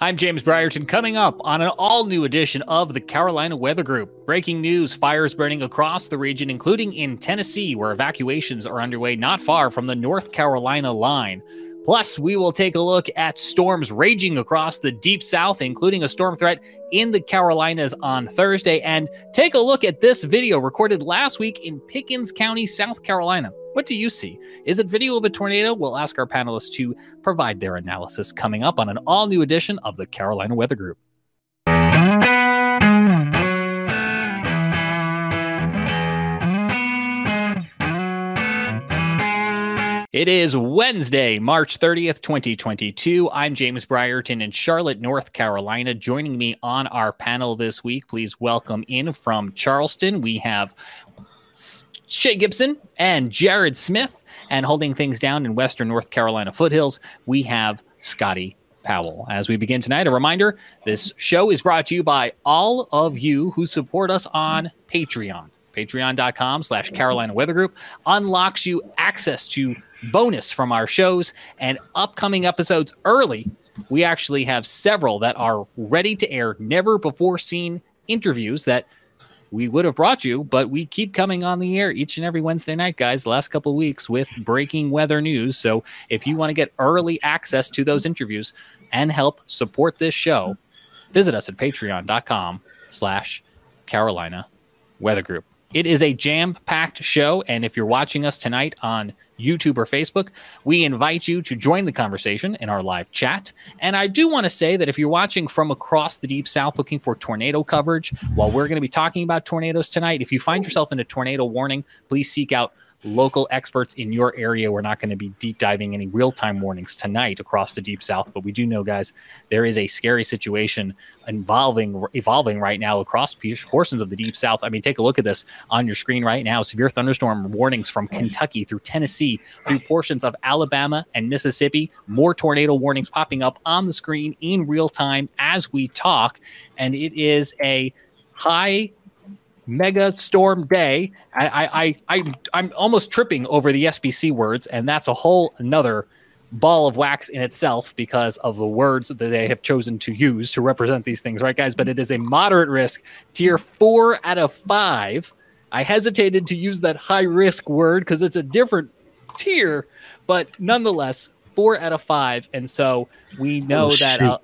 I'm James Brierton, coming up on an all-new edition of the Carolina Weather Group. Breaking news, fires burning across the region, including in Tennessee, where evacuations are underway not far from the North Carolina line. Plus, we will take a look at storms raging across the Deep South, including a storm threat in the Carolinas on Thursday, and take a look at this video recorded last week in Pickens County, South Carolina. What do you see? Is it video of a tornado? We'll ask our panelists to provide their analysis coming up on an all-new edition of the Carolina Weather Group. It is Wednesday, March 30th, 2022. I'm James Brierton in Charlotte, North Carolina. Joining me on our panel this week, please welcome in from Charleston, we have Shay Gibson and Jared Smith, and holding things down in Western North Carolina foothills, we have Scotty Powell. As we begin tonight, a reminder, this show is brought to you by all of you who support us on Patreon. Patreon.com/Carolina Weather Group unlocks you access to bonus from our shows and upcoming episodes early. We actually have several that are ready to air, never before seen interviews that we would have brought you, but we keep coming on the air each and every Wednesday night, guys, the last couple of weeks with breaking weather news. So if you want to get early access to those interviews and help support this show, visit us at patreon.com/Carolina Weather Group. It is a jam-packed show, and if you're watching us tonight on YouTube or Facebook, we invite you to join the conversation in our live chat. And I do want to say that if you're watching from across the Deep South looking for tornado coverage, while we're going to be talking about tornadoes tonight, if you find yourself in a tornado warning, please seek out local experts in your area. We're not going to be deep diving any real-time warnings tonight across the Deep South, but we do know, guys, there is a scary situation evolving right now across portions of the Deep South. I mean, take a look at this on your screen right now. Severe thunderstorm warnings from Kentucky through Tennessee, through portions of Alabama and Mississippi. More tornado warnings popping up on the screen in real time as we talk, and it is a high mega storm day. I'm almost tripping over the SBC words, and that's a whole another ball of wax in itself because of the words that they have chosen to use to represent these things, right, guys? But it is a moderate risk, tier 4 out of 5. I hesitated to use that high risk word because it's a different tier, but nonetheless, 4 out of 5. And so we know that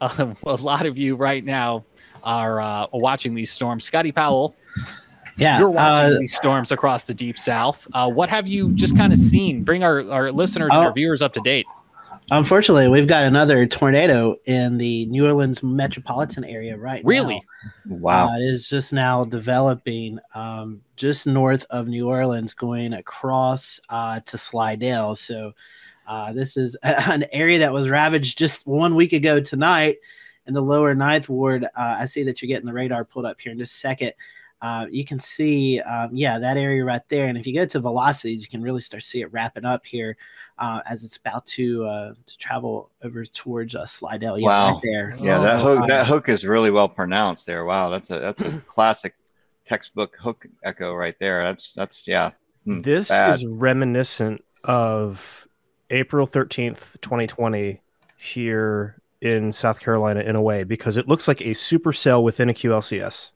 a lot of you right now are watching these storms. Scotty Powell, yeah, you're watching these storms across the Deep South. What have you just kind of seen? Bring our listeners and our viewers up to date. Unfortunately, we've got another tornado in the New Orleans metropolitan area right now. Really? Wow. It is just now developing just north of New Orleans, going across to Slidell. So this is an area that was ravaged just 1 week ago tonight. In the Lower Ninth Ward, I see that you're getting the radar pulled up here in just a second. You can see, that area right there. And if you go to velocities, you can really start to see it wrapping up here as it's about to travel over towards Slidell. Yeah, wow. Right there. Yeah, so, that hook is really well pronounced there. Wow, that's a classic textbook hook echo right there. That's This bad. Is reminiscent of April 13th, 2020 here in South Carolina in a way, because it looks like a supercell within a QLCS.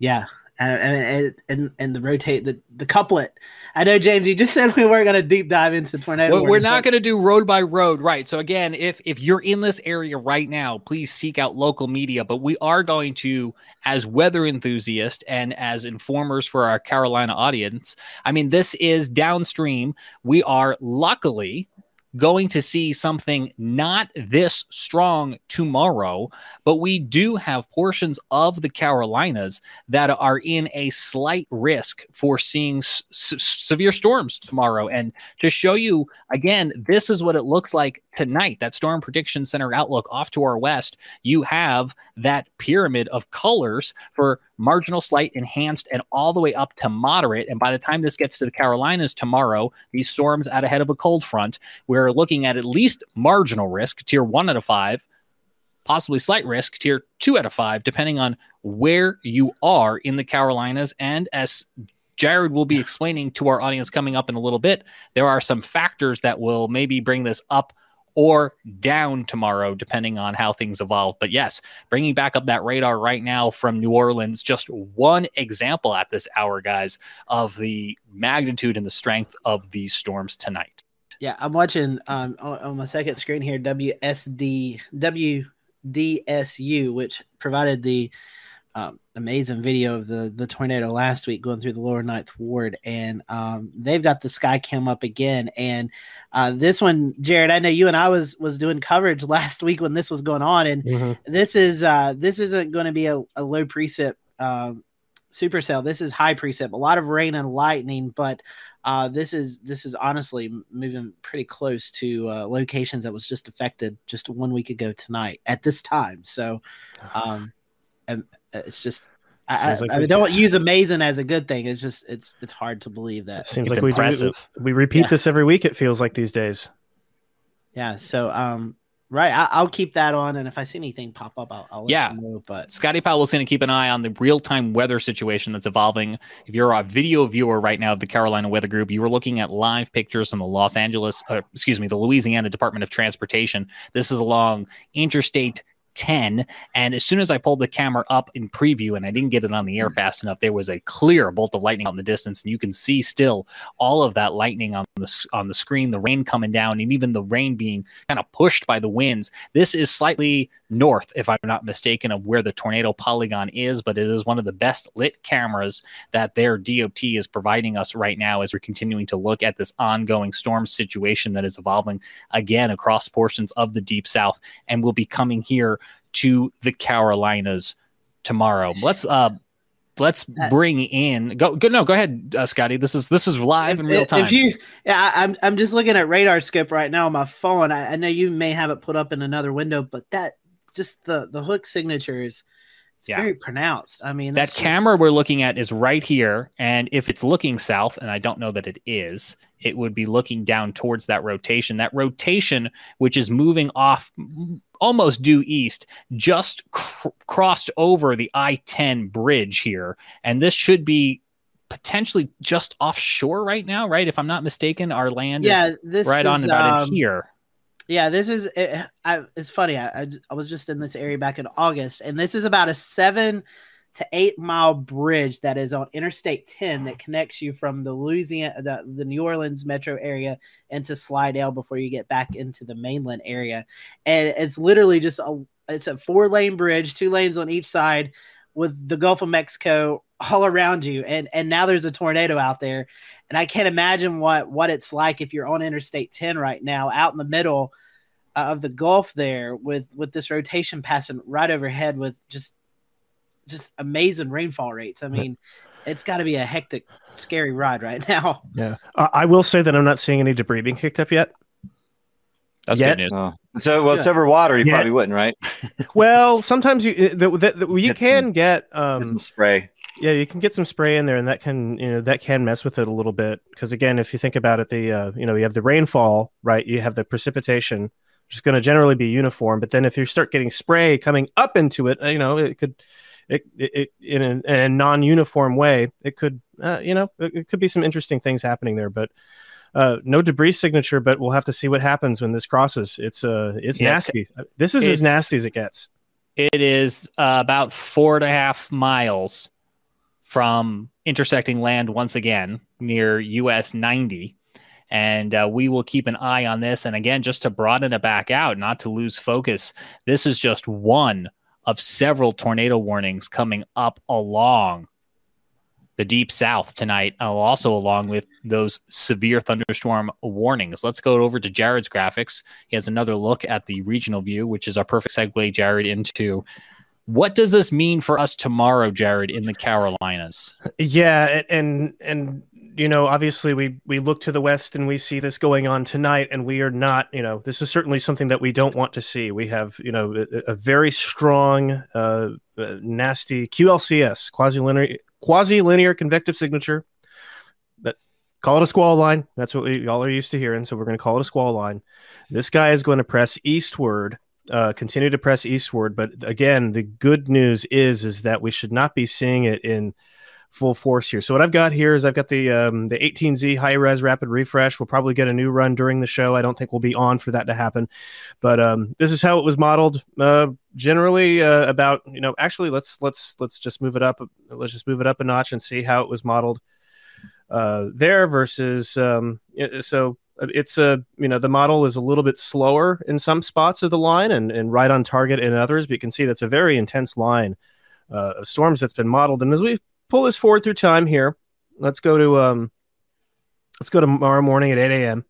Yeah. And the rotate, the couplet. I know, James, you just said we weren't going to deep dive into tornado. Well, we're not going to do road by road. Right. So again, if you're in this area right now, please seek out local media, but we are going to, as weather enthusiasts and as informers for our Carolina audience, I mean, this is downstream. We are luckily going to see something not this strong tomorrow, but we do have portions of the Carolinas that are in a slight risk for seeing severe storms tomorrow. And to show you, again, this is what it looks like tonight, that Storm Prediction Center outlook off to our west. You have that pyramid of colors for marginal, slight, enhanced, and all the way up to moderate. And by the time this gets to the Carolinas tomorrow, these storms out ahead of a cold front, we're looking at least marginal risk, tier 1 out of 5, possibly slight risk, tier 2 out of 5, depending on where you are in the Carolinas. And as Jared will be explaining to our audience coming up in a little bit, there are some factors that will maybe bring this up or down tomorrow, depending on how things evolve. But yes, bringing back up that radar right now from New Orleans, just one example at this hour, guys, of the magnitude and the strength of these storms tonight. Yeah, I'm watching on my second screen here, WDSU, which provided the amazing video of the tornado last week going through the Lower Ninth Ward, and they've got the sky cam up again. And this one, Jared, I know you and I was doing coverage last week when this was going on, and this isn't going to be a low precip supercell. This is high precip, a lot of rain and lightning, but this is honestly moving pretty close to locations that was just affected just 1 week ago tonight at this time. So it's just, I don't use amazing as a good thing. It's just, it's hard to believe that. It seems it's like impressive. We repeat this every week. It feels like these days. Yeah. So, right. I'll keep that on. And if I see anything pop up, I'll let you know. But Scotty Powell is going to keep an eye on the real time weather situation that's evolving. If you're a video viewer right now of the Carolina Weather Group, you were looking at live pictures from the the Louisiana Department of Transportation. This is along Interstate 10, and as soon as I pulled the camera up in preview, and I didn't get it on the air fast enough, there was a clear bolt of lightning out in the distance, and you can see still all of that lightning on the screen, the rain coming down, and even the rain being kind of pushed by the winds. This is slightly north, if I'm not mistaken, of where the tornado polygon is, but it is one of the best lit cameras that their DOT is providing us right now as we're continuing to look at this ongoing storm situation that is evolving again across portions of the Deep South and will be coming here to the Carolinas tomorrow. Let's bring in go ahead, Scotty. This is live in real time. I'm just looking at radar scope right now on my phone. I know you may have it put up in another window, but that just the hook signature is very pronounced. I mean, that camera we're looking at is right here, and if it's looking south, and I don't know that it is, it would be looking down towards that rotation. That rotation, which is moving off almost due east, just crossed over the I-10 bridge here, and this should be potentially just offshore right now, right? If I'm not mistaken, our land is right on about it here. Yeah, this is it's funny. I was just in this area back in August, and this is about a 7 to 8 mile bridge that is on Interstate 10 that connects you from the Louisiana, the New Orleans metro area into Slidell before you get back into the mainland area. And it's literally just a 4-lane bridge, 2 lanes on each side, with the Gulf of Mexico all around you. And now there's a tornado out there. And I can't imagine what it's like if you're on Interstate 10 right now, out in the middle of the Gulf there with this rotation passing right overhead with just amazing rainfall rates. I mean, it's got to be a hectic, scary ride right now. Yeah. I will say that I'm not seeing any debris being kicked up yet. That's good news. Oh. So, well, it's over water. You probably wouldn't, right? Well, sometimes you can get some spray. Yeah, you can get some spray in there, and that can mess with it a little bit. Because again, if you think about it, you have the rainfall, right? You have the precipitation, which is going to generally be uniform. But then if you start getting spray coming up into it, it could, in a non-uniform way, it could, it could be some interesting things happening there. But no debris signature, but we'll have to see what happens when this crosses. It's nasty. This is as nasty as it gets. It is about 4.5 miles from intersecting land once again near US 90. And we will keep an eye on this. And again, just to broaden it back out, not to lose focus, this is just one of several tornado warnings coming up along the Deep South tonight, also along with those severe thunderstorm warnings. Let's go over to Jared's graphics. He has another look at the regional view, which is our perfect segue, Jared, into what does this mean for us tomorrow, Jared, in the Carolinas? Yeah, and obviously we look to the west and we see this going on tonight, and we are not, this is certainly something that we don't want to see. We have, a very strong, nasty QLCS, quasi-linear convective signature. But call it a squall line. That's what we all are used to hearing, so we're going to call it a squall line. This guy is going to press eastward, continue to press eastward. But again, the good news is that we should not be seeing it in full force here. So what I've got here is I've got the 18Z high-res rapid refresh. We'll probably get a new run during the show. I don't think we'll be on for that to happen. But this is how it was modeled. Generally about, you know, actually let's just move it up. Let's just move it up a notch and see how it was modeled there versus so it's a, you know, the model is a little bit slower in some spots of the line and right on target in others, but you can see that's a very intense line of storms that's been modeled. And as we pull this forward through time here, let's go to tomorrow morning at 8 a.m.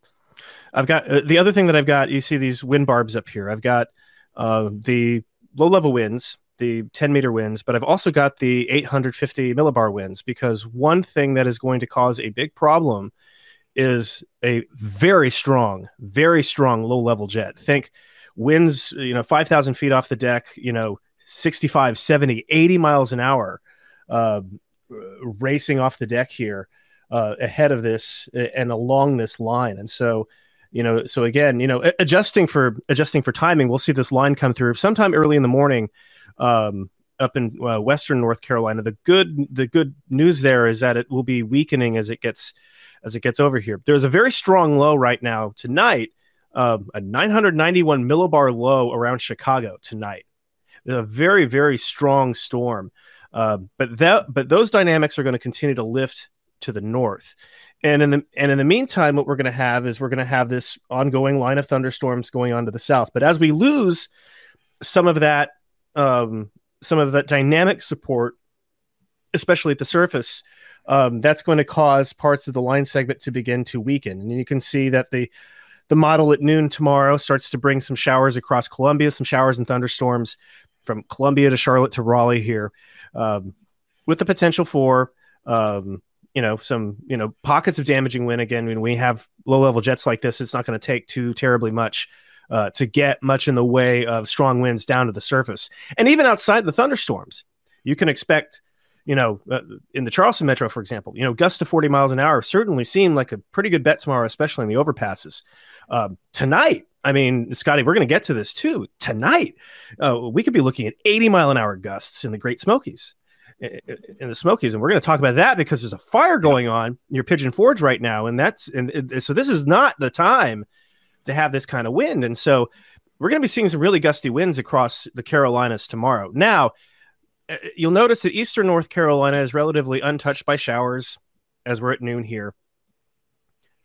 I've got the other thing that I've got, you see these wind barbs up here. I've got the low level winds, the 10-meter winds, but I've also got the 850 millibar winds, because one thing that is going to cause a big problem is a very strong low-level jet. Think winds, you know, 5,000 feet off the deck, you know, 65, 70, 80 miles an hour racing off the deck here ahead of this and along this line. And so, you know, so again, you know, adjusting for timing, we'll see this line come through sometime early in the morning up in Western North Carolina. The good news there is that it will be weakening as it gets over here. There's a very strong low right now tonight, a 991 millibar low around Chicago tonight. It's a very strong storm, but those dynamics are going to continue to lift to the north. And in the meantime, what we're going to have is we're going to have this ongoing line of thunderstorms going on to the south. But as we lose some of that dynamic support, especially at the surface, that's going to cause parts of the line segment to begin to weaken. And you can see that the model at noon tomorrow starts to bring some showers across Columbia, some showers and thunderstorms from Columbia to Charlotte to Raleigh here, with the potential for, you know, some, you know, pockets of damaging wind. Again, when we have low-level jets like this, it's not going to take too terribly much to get much in the way of strong winds down to the surface. And even outside the thunderstorms, you can expect, you know, in the Charleston Metro, for example, you know, gusts to 40 miles an hour certainly seem like a pretty good bet tomorrow, especially in the overpasses. Tonight, I mean, Scotty, we're going to get to this too. Tonight, we could be looking at 80-mile-an-hour gusts in the Great Smokies. And we're going to talk about that because there's a fire going on near Pigeon Forge right now, and so this is not the time to have this kind of wind. And so we're going to be seeing some really gusty winds across the Carolinas tomorrow. Now, you'll notice that eastern North Carolina is relatively untouched by showers as we're at noon here.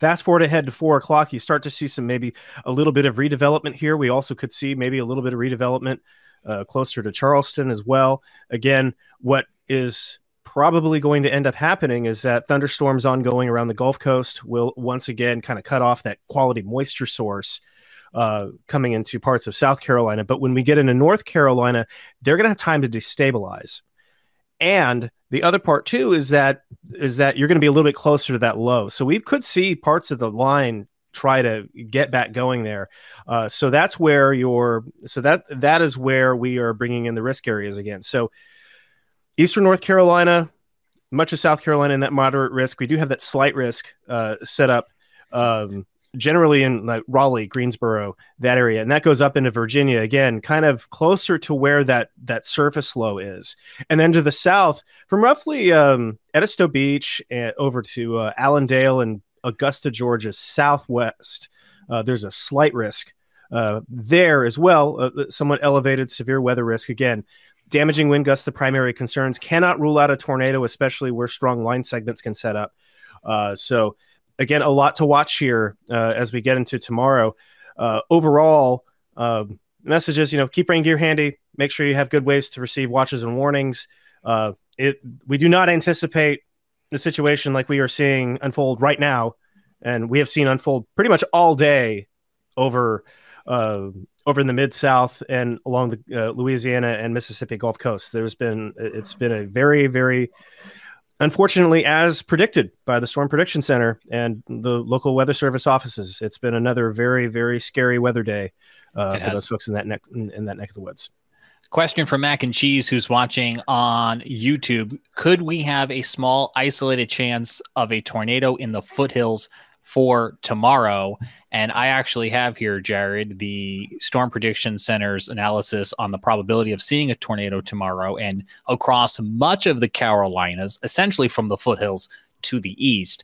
Fast forward ahead to 4 o'clock, you start to see some maybe a little bit of redevelopment here. We also could see maybe a little bit of redevelopment closer to Charleston as well. Again, what is probably going to end up happening is that thunderstorms ongoing around the Gulf Coast will once again kind of cut off that quality moisture source coming into parts of South Carolina. But when we get into North Carolina, they're going to have time to destabilize. And the other part too is that you're going to be a little bit closer to that low, so we could see parts of the line try to get back going there. So that's where that is where we are bringing in the risk areas again. So eastern North Carolina, much of South Carolina in that moderate risk. We do have that slight risk set up. Generally in like Raleigh, Greensboro, that area. And that goes up into Virginia, again, kind of closer to where that surface low is. And then to the south, from roughly Edisto Beach over to Allendale and Augusta, Georgia, southwest, there's a slight risk there as well, somewhat elevated severe weather risk. Again, damaging wind gusts, the primary concerns. Cannot rule out a tornado, especially where strong line segments can set up. So again, a lot to watch here as we get into tomorrow. Overall, messages, you know, keep rain gear handy. Make sure you have good ways to receive watches and warnings. We do not anticipate the situation like we are seeing unfold right now, and we have seen unfold pretty much all day over in the Mid-South and along the Louisiana and Mississippi Gulf Coast. It's been a very unfortunately, as predicted by the Storm Prediction Center and the local weather service offices, it's been another very scary weather day for those folks in that neck of the woods. Question from Mac and Cheese, who's watching on YouTube: could we have a small isolated chance of a tornado in the foothills for tomorrow. And I actually have here, Jared, the Storm Prediction Center's analysis on the probability of seeing a tornado tomorrow, and across much of the Carolinas, essentially from the foothills to the east,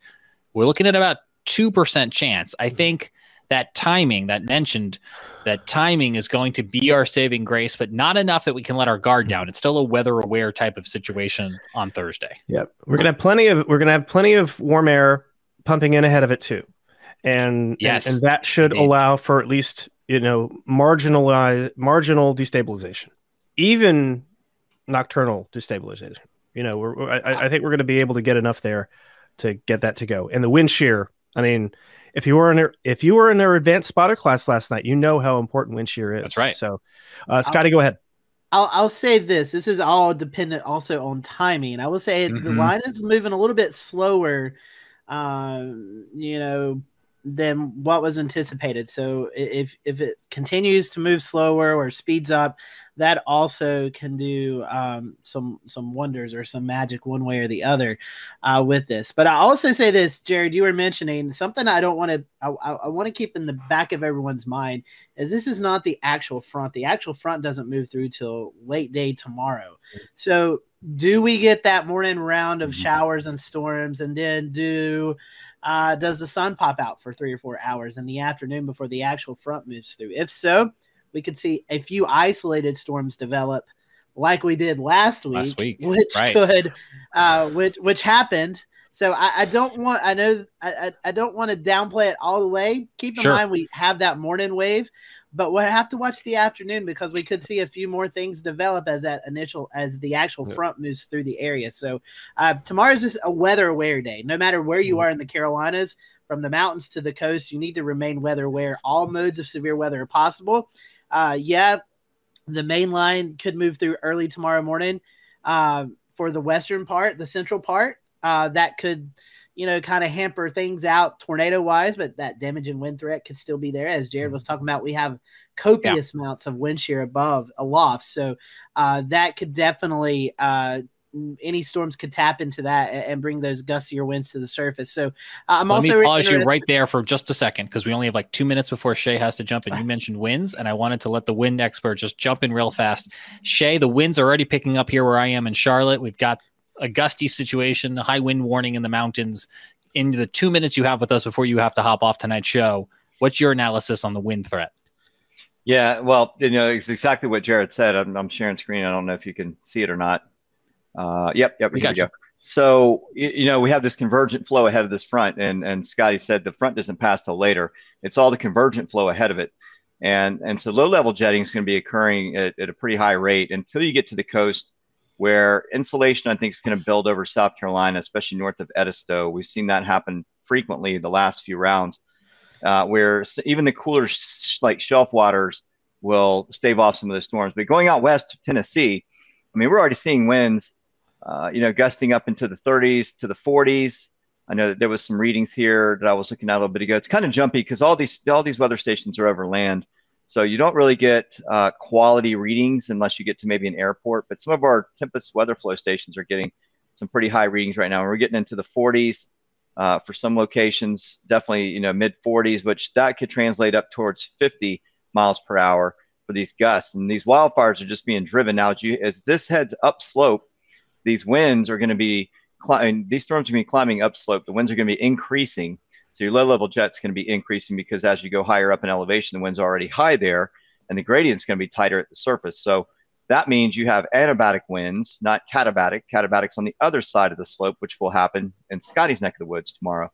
we're looking at about 2% chance. I think that timing that mentioned, that timing is going to be our saving grace, but not enough that we can let our guard down. It's still a weather aware type of situation on Thursday. Yep. We're going to have plenty of warm air pumping in ahead of it too. And yes, and that should allow for at least, marginal destabilization, even nocturnal destabilization. I think we're going to be able to get enough there to get that to go. And the wind shear, I mean, if you were in their advanced spotter class last night, you know how important wind shear is. That's right. So, Scotty, go ahead. I'll say this. This is all dependent also on timing. I will say the line is moving a little bit slower, than what was anticipated. So if it continues to move slower or speeds up, that also can do some wonders or some magic one way or the other with this. But I also say this, Jared, you were mentioning something I want to keep in the back of everyone's mind is this is not the actual front. The actual front doesn't move through till late day tomorrow. So do we get that morning round of showers and storms, and then does the sun pop out for 3 or 4 hours in the afternoon before the actual front moves through? If so, we could see a few isolated storms develop like we did last week, which right. could, which happened. So I don't want to downplay it all the way. Keep in mind, we have that morning wave, but we'll have to watch the afternoon because we could see a few more things develop as the actual front moves through the area. So tomorrow's just a weather aware day. No matter where you are in the Carolinas, from the mountains to the coast, you need to remain weather aware. All modes of severe weather are possible. The main line could move through early tomorrow morning for the western part, the central part. That could, kind of hamper things out tornado-wise, but that damage and wind threat could still be there. As Jared was talking about, we have copious amounts of wind shear aloft. So that could definitely any storms could tap into that and bring those gustier winds to the surface. So let me pause you right there for just a second, because we only have like 2 minutes before Shay has to jump in. You mentioned winds, and I wanted to let the wind expert just jump in real fast. Shay, the winds are already picking up here where I am in Charlotte. We've got a gusty situation, a high wind warning in the mountains. In the 2 minutes you have with us before you have to hop off tonight's show, what's your analysis on the wind threat? Yeah, well, it's exactly what Jared said. I'm sharing screen. I don't know if you can see it or not. Yep. Here we go. So, we have this convergent flow ahead of this front, and Scotty said the front doesn't pass till later. It's all the convergent flow ahead of it. And so low-level jetting is going to be occurring at a pretty high rate until you get to the coast, where insulation, I think, is going to build over South Carolina, especially north of Edisto. We've seen that happen frequently the last few rounds, where even the cooler, shelf waters will stave off some of the storms. But going out west to Tennessee, I mean, we're already seeing winds, gusting up into the 30s to the 40s. I know that there was some readings here that I was looking at a little bit ago. It's kind of jumpy because all these weather stations are over land. So you don't really get quality readings unless you get to maybe an airport. But some of our Tempest weather flow stations are getting some pretty high readings right now. And we're getting into the 40s for some locations, definitely, mid 40s, which that could translate up towards 50 miles per hour for these gusts. And these wildfires are just being driven now. As this heads upslope, these winds are going to be these storms are going to be climbing upslope. The winds are going to be increasing. So your low-level jet's going to be increasing because as you go higher up in elevation, the wind's already high there, and the gradient's going to be tighter at the surface. So that means you have adiabatic winds, not katabatic. Katabatic's on the other side of the slope, which will happen in Scotty's neck of the woods tomorrow.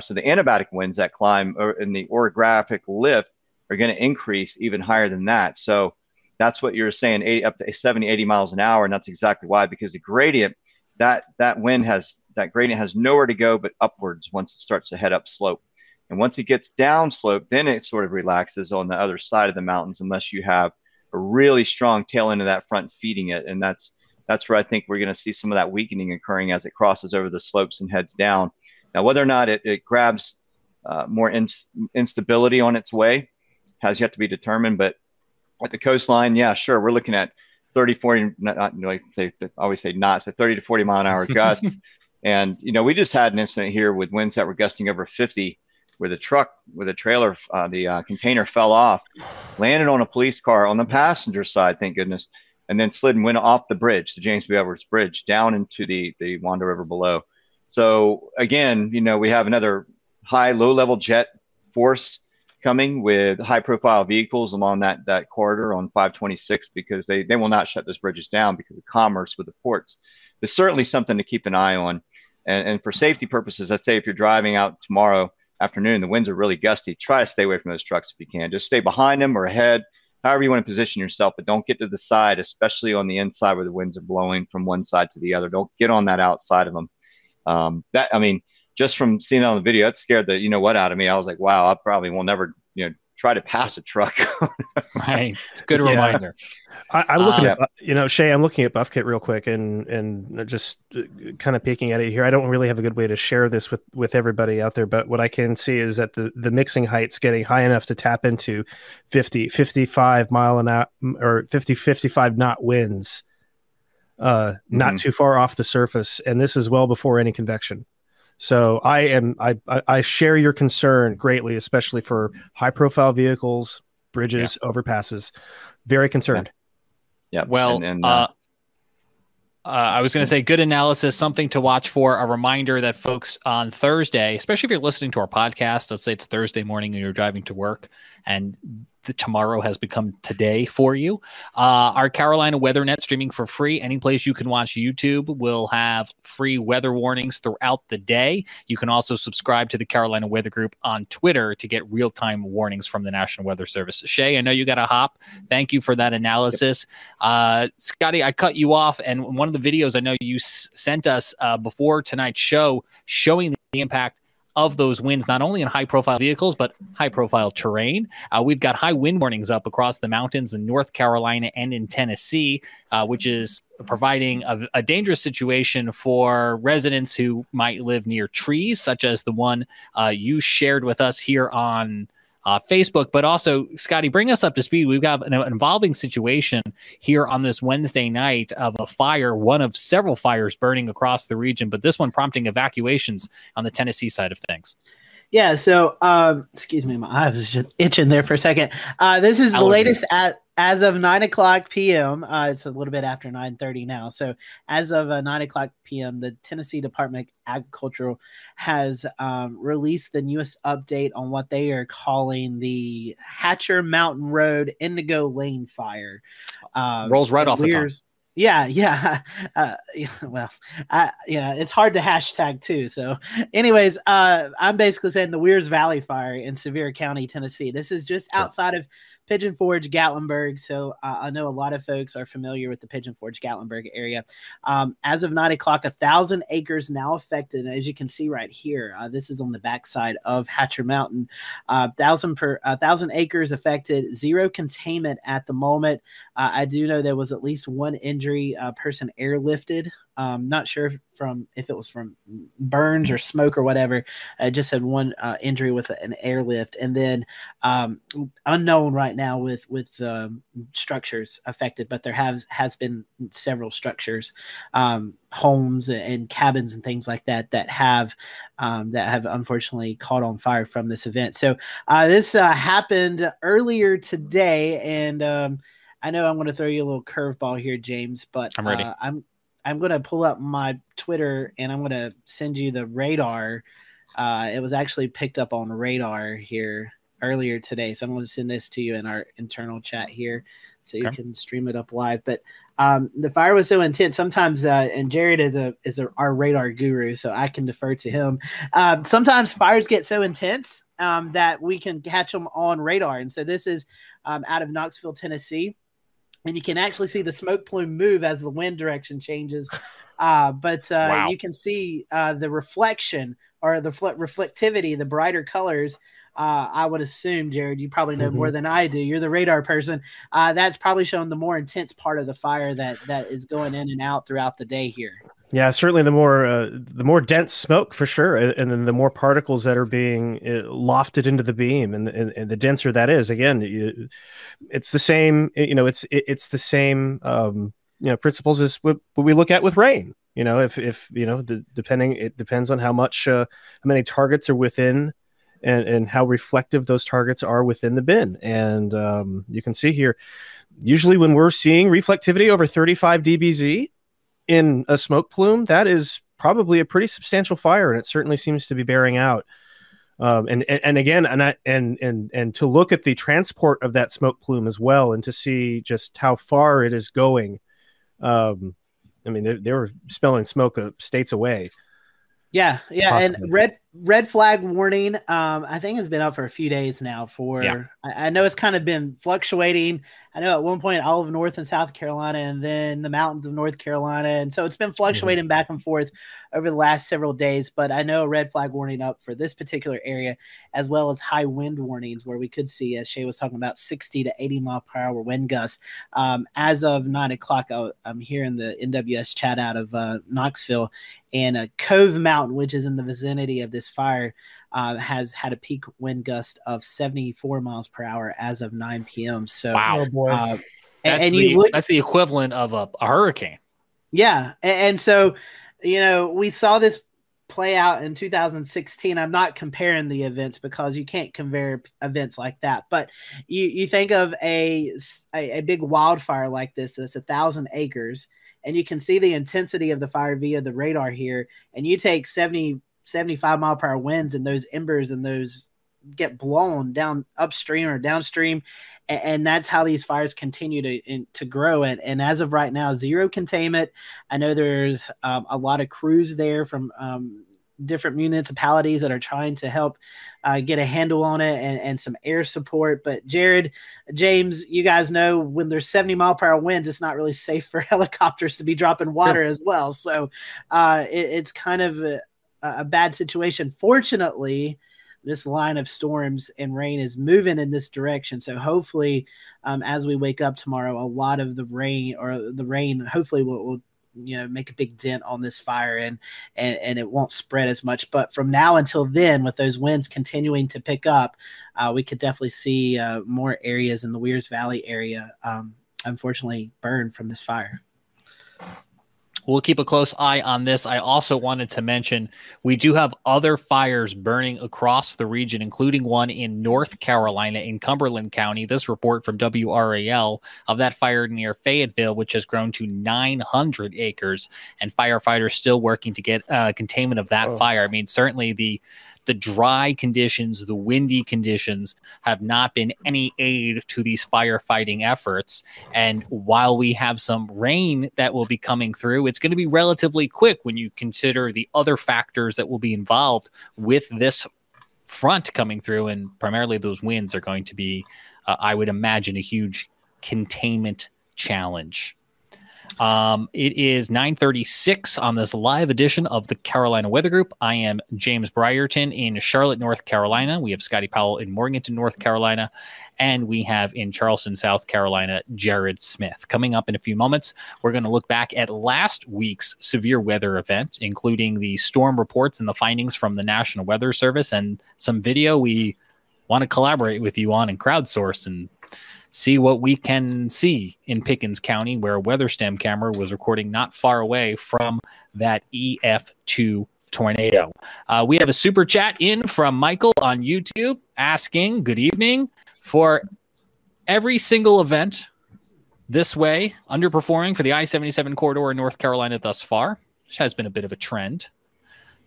So the adiabatic winds that climb in the orographic lift are going to increase even higher than that. So that's what you're saying, 80, up to 70, 80 miles an hour, and that's exactly why, because the gradient, that gradient has nowhere to go but upwards once it starts to head up slope. And once it gets down slope, then it sort of relaxes on the other side of the mountains unless you have a really strong tail end of that front feeding it. And that's where I think we're going to see some of that weakening occurring as it crosses over the slopes and heads down. Now, whether or not it grabs more instability on its way has yet to be determined. But at the coastline, yeah, sure, we're looking at 30 to 40 mile an hour gusts. And, we just had an incident here with winds that were gusting over 50 where the truck with a trailer, the container fell off, landed on a police car on the passenger side, thank goodness, and then slid and went off the bridge, the James B. Edwards Bridge, down into the Wanda River below. So again, you know, we have another low level jet force coming with high profile vehicles along that corridor on 526, because they will not shut those bridges down because of commerce with the ports. There's certainly something to keep an eye on. And for safety purposes, I'd say if you're driving out tomorrow afternoon, the winds are really gusty, try to stay away from those trucks if you can. Just stay behind them or ahead, however you want to position yourself, but don't get to the side, especially on the inside where the winds are blowing from one side to the other. Don't get on that outside of them. I mean, just from seeing it on the video, it scared the, you know what, out of me. I was like, wow, I probably will never, you know, try to pass a truck. Right. It's a good reminder. Yeah. I'm looking at, you know, Shay, I'm looking at Buff Kit real quick and just kind of peeking at it here. I don't really have a good way to share this with everybody out there, but what I can see is that the mixing height's getting high enough to tap into 55 mile an hour or 55 knot winds, not too far off the surface. And this is well before any convection. So I share your concern greatly, especially for high profile vehicles, bridges, overpasses. Very concerned. Yeah. Well, I was going to say good analysis, something to watch for. A reminder that folks on Thursday, especially if you're listening to our podcast, let's say it's Thursday morning and you're driving to work and tomorrow has become today for you. Our Carolina WeatherNet streaming for free. Any place you can watch YouTube will have free weather warnings throughout the day. You can also subscribe to the Carolina Weather Group on Twitter to get real-time warnings from the National Weather Service. Shay, I know you got to hop. Thank you for that analysis. Scotty, I cut you off, and one of the videos I know you sent us before tonight's show showing the impact of those winds, not only in high-profile vehicles, but high-profile terrain. We've got high wind warnings up across the mountains in North Carolina and in Tennessee, which is providing a dangerous situation for residents who might live near trees, such as the one you shared with us here on Facebook. But also, Scotty, bring us up to speed. We've got an involving situation here on this Wednesday night of a fire, one of several fires burning across the region, but this one prompting evacuations on the Tennessee side of things. Yeah, so excuse me, my eyes was just itching there for a second. This is the latest as of 9:00 p.m. It's a little bit after 9:30 now. So as of 9:00 p.m., the Tennessee Department of Agriculture has released the newest update on what they are calling the Hatcher Mountain Road Indigo Lane Fire. Rolls right off the tongue. Yeah. Well, it's hard to hashtag too. So anyways, I'm basically saying the Weir's Valley Fire in Sevier County, Tennessee. This is just outside of Pigeon Forge, Gatlinburg. So I know a lot of folks are familiar with the Pigeon Forge, Gatlinburg area. As of 9:00, 1,000 acres now affected. As you can see right here, this is on the backside of Hatcher Mountain. 1,000 acres affected, zero containment at the moment. I do know there was at least one injury, person airlifted. Not sure if it was from burns or smoke or whatever. I just had one injury with an airlift, and then unknown right now with structures affected. But there has been several structures, homes and cabins and things like that have unfortunately caught on fire from this event. So this happened earlier today, and I know I'm going to throw you a little curveball here, James, but I'm ready. I'm going to pull up my Twitter and I'm going to send you the radar. It was actually picked up on radar here earlier today. So I'm going to send this to you in our internal chat here so you can stream it up live. But the fire was so intense. Sometimes, and Jared is our radar guru, so I can defer to him. Sometimes fires get so intense that we can catch them on radar. And so this is out of Knoxville, Tennessee. And you can actually see the smoke plume move as the wind direction changes. But you can see the reflection or the reflectivity, the brighter colors. I would assume, Jared, you probably know more than I do. You're the radar person. That's probably showing the more intense part of the fire that is going in and out throughout the day here. Yeah, certainly the more dense smoke for sure, and then the more particles that are being lofted into the beam, and the denser that is. Again, it's the same. You know, it's the same. You know, principles as what we look at with rain. You know, if you know, it depends on how many targets are within and how reflective those targets are within the bin. And you can see here, usually when we're seeing reflectivity over 35 dBZ in a smoke plume, that is probably a pretty substantial fire, and it certainly seems to be bearing out. And to look at the transport of that smoke plume as well, and to see just how far it is going. I mean, they were smelling smoke states away. Yeah, yeah. Possibly. And red flag warning, I think it's been up for a few days now for, yeah. I know it's kind of been fluctuating. I know at one point all of North and South Carolina, and then the mountains of North Carolina. And so it's been fluctuating mm-hmm. back and forth over the last several days, but I know red flag warning up for this particular area, as well as high wind warnings, where we could see, as Shay was talking about, 60 to 80 mile per hour wind gusts. As of 9 o'clock, I'm here in the NWS chat out of Knoxville, and Cove Mountain, which is in the vicinity of this fire, has had a peak wind gust of 74 miles per hour as of 9 p.m. So, wow, boy. That's the equivalent of a hurricane. Yeah. And so, you know, we saw this play out in 2016. I'm not comparing the events because you can't compare events like that. But you think of a big wildfire like this that's 1,000 acres, and you can see the intensity of the fire via the radar here. And you take 75 mile per hour winds, and those embers and those get blown down upstream or downstream. And that's how these fires continue to grow. And as of right now, zero containment. I know there's a lot of crews there from different municipalities that are trying to help get a handle on it, and some air support. But Jared, James, you guys know when there's 70 mile per hour winds, it's not really safe for helicopters to be dropping water as well. So it's kind of a bad situation. Fortunately, this line of storms and rain is moving in this direction. So hopefully as we wake up tomorrow, a lot of the rain hopefully will make a big dent on this fire, and it won't spread as much. But from now until then, with those winds continuing to pick up, we could definitely see more areas in the Weirs Valley area, unfortunately, burn from this fire. We'll keep a close eye on this. I also wanted to mention we do have other fires burning across the region, including one in North Carolina in Cumberland County. This report from WRAL of that fire near Fayetteville, which has grown to 900 acres, and firefighters still working to get containment of that fire. I mean, certainly the dry conditions, the windy conditions have not been any aid to these firefighting efforts. And while we have some rain that will be coming through, it's going to be relatively quick when you consider the other factors that will be involved with this front coming through. And primarily those winds are going to be, I would imagine, a huge containment challenge. It is 9:36 on this live edition of the Carolina Weather Group. I am James Brierton in Charlotte, North Carolina. We have Scotty Powell in Morganton, North Carolina. And we have in Charleston, South Carolina, Jared Smith. Coming up in a few moments, we're going to look back at last week's severe weather event, including the storm reports and the findings from the National Weather Service, and some video we want to collaborate with you on and crowdsource and see what we can see in Pickens County, where a WeatherSTEM camera was recording not far away from that EF2 tornado. We have a super chat in from Michael on YouTube asking, good evening, for every single event this way, underperforming for the I-77 corridor in North Carolina thus far, which has been a bit of a trend.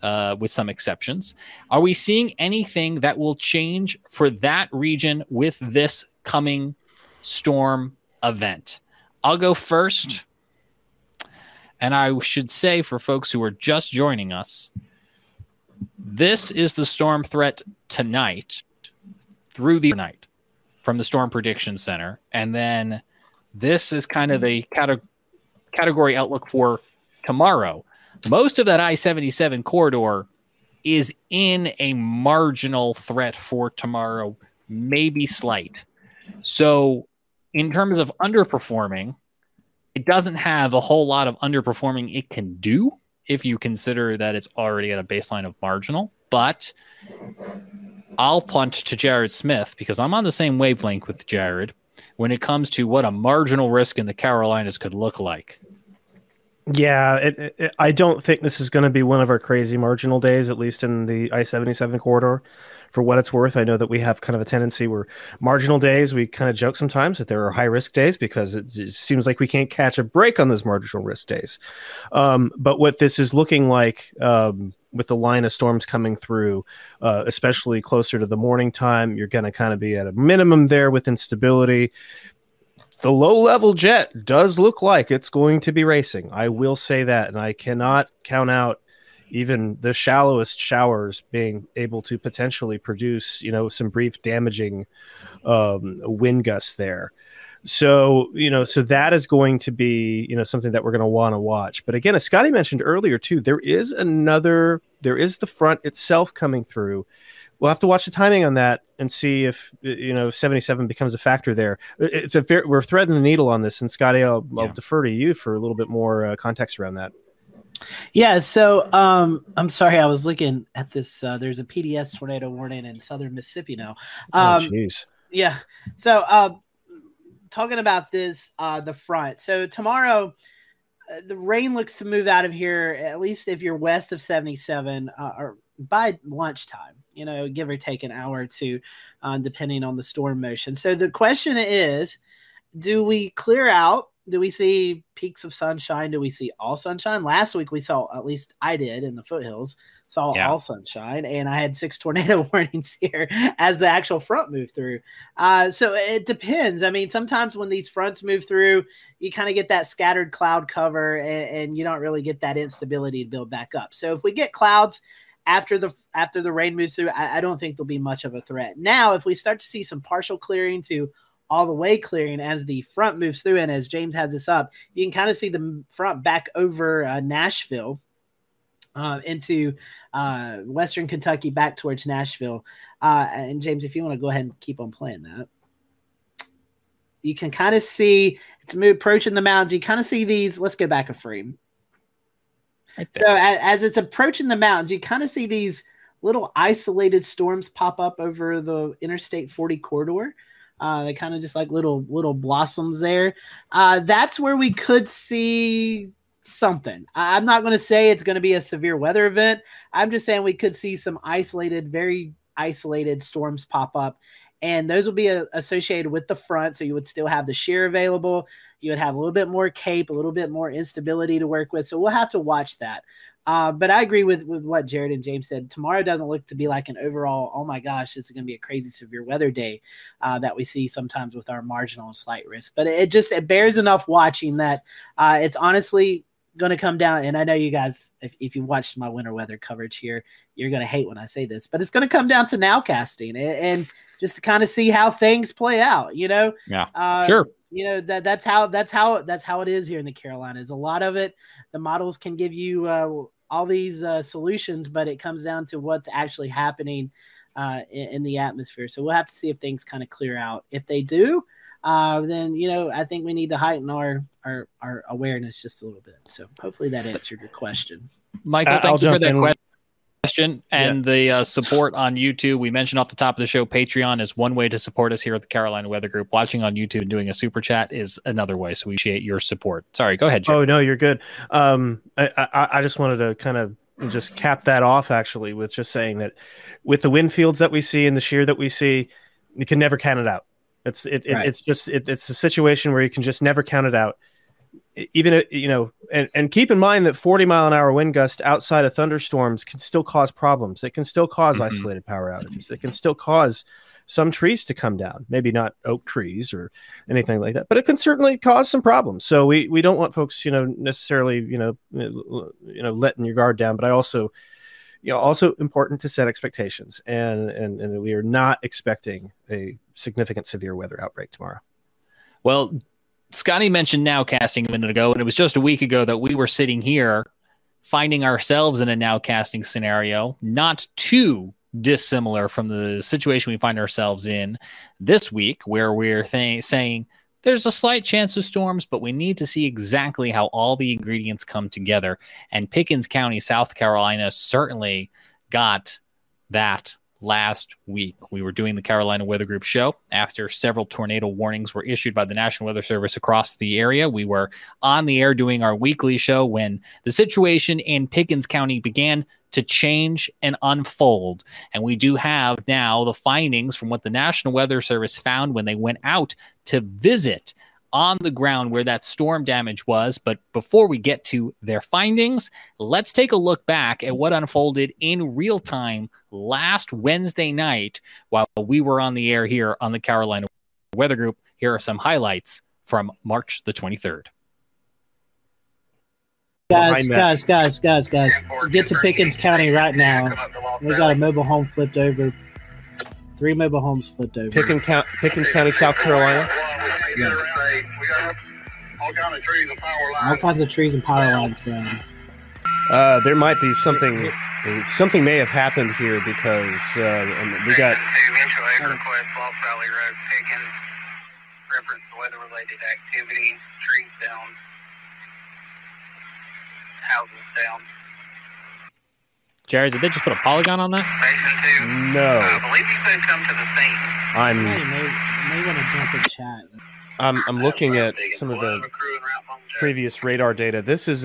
With some exceptions. Are we seeing anything that will change for that region with this coming storm event? I'll go first. And I should say, for folks who are just joining us, this is the storm threat tonight through the night from the Storm Prediction Center. And then this is kind of the category outlook for tomorrow. Most of that I-77 corridor is in a marginal threat for tomorrow, maybe slight. So in terms of underperforming, it doesn't have a whole lot of underperforming it can do if you consider that it's already at a baseline of marginal. But I'll punt to Jared Smith because I'm on the same wavelength with Jared when it comes to what a marginal risk in the Carolinas could look like. Yeah, I don't think this is going to be one of our crazy marginal days, at least in the I-77 corridor. for what it's worth, I know that we have kind of a tendency where marginal days, we kind of joke sometimes that there are high risk days because it seems like we can't catch a break on those marginal risk days. But what this is looking like with the line of storms coming through, especially closer to the morning time, you're going to kind of be at a minimum there with instability. The low-level jet does look like it's going to be racing. I will say that, and I cannot count out even the shallowest showers being able to potentially produce, you know, some brief damaging wind gusts there. So, you know, so that is going to be, you know, something that we're going to want to watch. But again, as Scotty mentioned earlier, too, there is the front itself coming through. We'll have to watch the timing on that and see if, you know, 77 becomes a factor there. It's a fair, we're threading the needle on this. And Scotty, I'll defer to you for a little bit more context around that. Yeah. So I'm sorry, I was looking at this. There's a PDS tornado warning in southern Mississippi now. Yeah. So talking about this, the front. So tomorrow, the rain looks to move out of here, at least if you're west of 77 or by lunchtime, you know, give or take an hour or two, depending on the storm motion. So the question is, do we clear out? Do we see peaks of sunshine? Do we see all sunshine? Last week we saw, at least I did in the foothills, all sunshine, and I had 6 tornado warnings here as the actual front moved through. So it depends. I mean, sometimes when these fronts move through, you kind of get that scattered cloud cover, and you don't really get that instability to build back up. So if we get clouds after the rain moves through, I don't think there'll be much of a threat. Now, if we start to see some partial clearing to all the way clearing as the front moves through, and as James has this up, you can kind of see the front back over Nashville into Western Kentucky, back towards Nashville. And James, if you want to go ahead and keep on playing that, you can kind of see it's approaching the mountains. You kind of see these. Let's go back a frame. Right, so as it's approaching the mountains, you kind of see these little isolated storms pop up over the Interstate 40 corridor. They kind of just like little blossoms there. That's where we could see something. I'm not going to say it's going to be a severe weather event. I'm just saying we could see some isolated, very isolated storms pop up. And those will be associated with the front. So you would still have the shear available. You would have a little bit more cape, a little bit more instability to work with. So we'll have to watch that. But I agree with what Jared and James said. Tomorrow doesn't look to be like an overall, oh my gosh, this is going to be a crazy severe weather day that we see sometimes with our marginal and slight risk. But it bears enough watching that it's honestly going to come down. And I know you guys, if you watched my winter weather coverage here, you're going to hate when I say this, but it's going to come down to nowcasting and just to kind of see how things play out, you know? Yeah, sure. You know, that's how it is here in the Carolinas. A lot of it, the models can give you all these solutions, but it comes down to what's actually happening in the atmosphere. So we'll have to see if things kind of clear out. If they do, then, you know, I think we need to heighten our awareness just a little bit. So hopefully that answered your question. Michael, thank you for that question and the support on YouTube. We mentioned off the top of the show, Patreon is one way to support us here at the Carolina Weather Group. Watching on YouTube and doing a super chat is another way. So we appreciate your support. Sorry, go ahead, Jim. Oh, no, you're good. I just wanted to kind of just cap that off actually with just saying that with the wind fields that we see and the shear that we see, you can never count it out. It's a situation where you can just never count it out. Even, you know, and keep in mind that 40 mile an hour wind gust outside of thunderstorms can still cause problems. It can still cause isolated power outages. It can still cause some trees to come down, maybe not oak trees or anything like that, but it can certainly cause some problems. So we don't want folks, you know, necessarily, you know, letting your guard down, but I also, you know, also important to set expectations, and we are not expecting a significant severe weather outbreak tomorrow. Well, Scotty mentioned nowcasting a minute ago, and it was just a week ago that we were sitting here finding ourselves in a nowcasting scenario, not too dissimilar from the situation we find ourselves in this week, where we're saying there's a slight chance of storms, but we need to see exactly how all the ingredients come together. And Pickens County, South Carolina, certainly got that last week. We were doing the Carolina Weather Group show after several tornado warnings were issued by the National Weather Service across the area. We were on the air doing our weekly show when the situation in Pickens County began to change and unfold. And we do have now the findings from what the National Weather Service found when they went out to visit on the ground where that storm damage was. But before we get to their findings, let's take a look back at what unfolded in real time last Wednesday night while we were on the air here on the Carolina Weather Group. Here are some highlights from March the 23rd. Guys, get to Pickens County right now. We got a mobile home flipped over. 3 mobile homes flipped over. Pickens County, South Carolina. Yeah. All kinds of trees and power lines down. There might be something. Something may have happened here because we got. Reference weather-related activity, trees down, houses down. Jared, did they just put a polygon on that? No. I believe you could come to the scene. You may want to jump in chat. I'm looking at some of the previous radar data. This is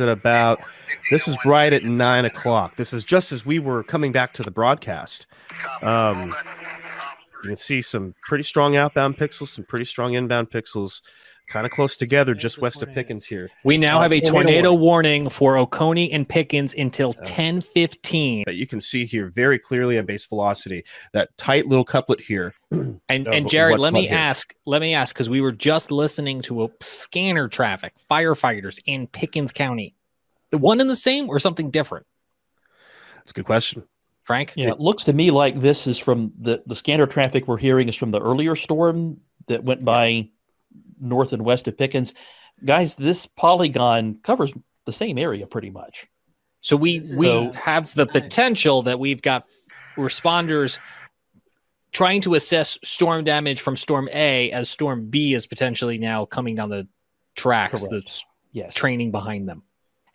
right at 9 o'clock. This is just as we were coming back to the broadcast. You can see some pretty strong outbound pixels, some pretty strong inbound pixels, kind of close together, just west of Pickens here. We now have a tornado warning for Oconee and Pickens until 10:15. But you can see here very clearly on base velocity that tight little couplet here. And Jared, let me ask, because we were just listening to a scanner traffic, firefighters in Pickens County, the one and the same or something different? That's a good question. Frank? Yeah, it looks to me like this is from the scanner traffic we're hearing is from the earlier storm that went by north and west of Pickens. Guys, this polygon covers the same area pretty much. So we have the potential that we've got responders trying to assess storm damage from storm A as storm B is potentially now coming down the tracks, training behind them.